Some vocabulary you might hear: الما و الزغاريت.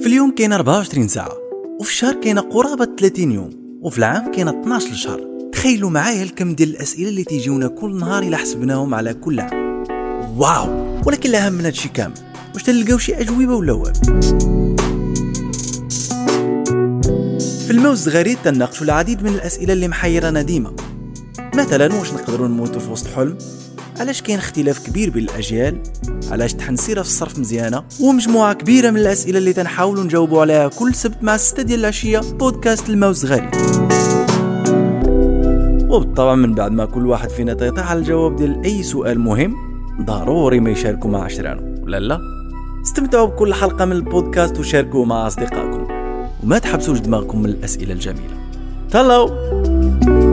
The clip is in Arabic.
في اليوم كاين 24 ساعة، وفي الشهر كاين قرابة 30 يوم، وفي العام كاين 12 شهر. تخيلوا معايا الكم ديال الأسئلة اللي تيجيونا كل نهار إلا حسبناهم على كل عام. واو! ولكن الأهم من هادشي كامل، واش تلقاو شي أجوبة ولا واب؟ في الما و الزغاريت تناقشوا العديد من الأسئلة اللي محيرنا ديما. مثلا واش نقدروا نموتوا في وسط حلم؟ علاش كاين اختلاف كبير بين الاجيال؟ علاش تحنسيره في الصرف مزيانه؟ ومجموعه كبيره من الاسئله اللي تنحاولوا نجاوبوا عليها كل سبت مع 6 ديال العشيه بودكاست الما و الزغاريت. وبالطبع من بعد ما كل واحد فينا تيطيح على الجواب ديال اي سؤال مهم، ضروري ما يشاركوا مع عشرانه ولا لا. استمتعوا بكل حلقه من البودكاست وشاركوا مع اصدقائكم، وما تحبسوش دماغكم من الاسئله الجميله. تهلاو.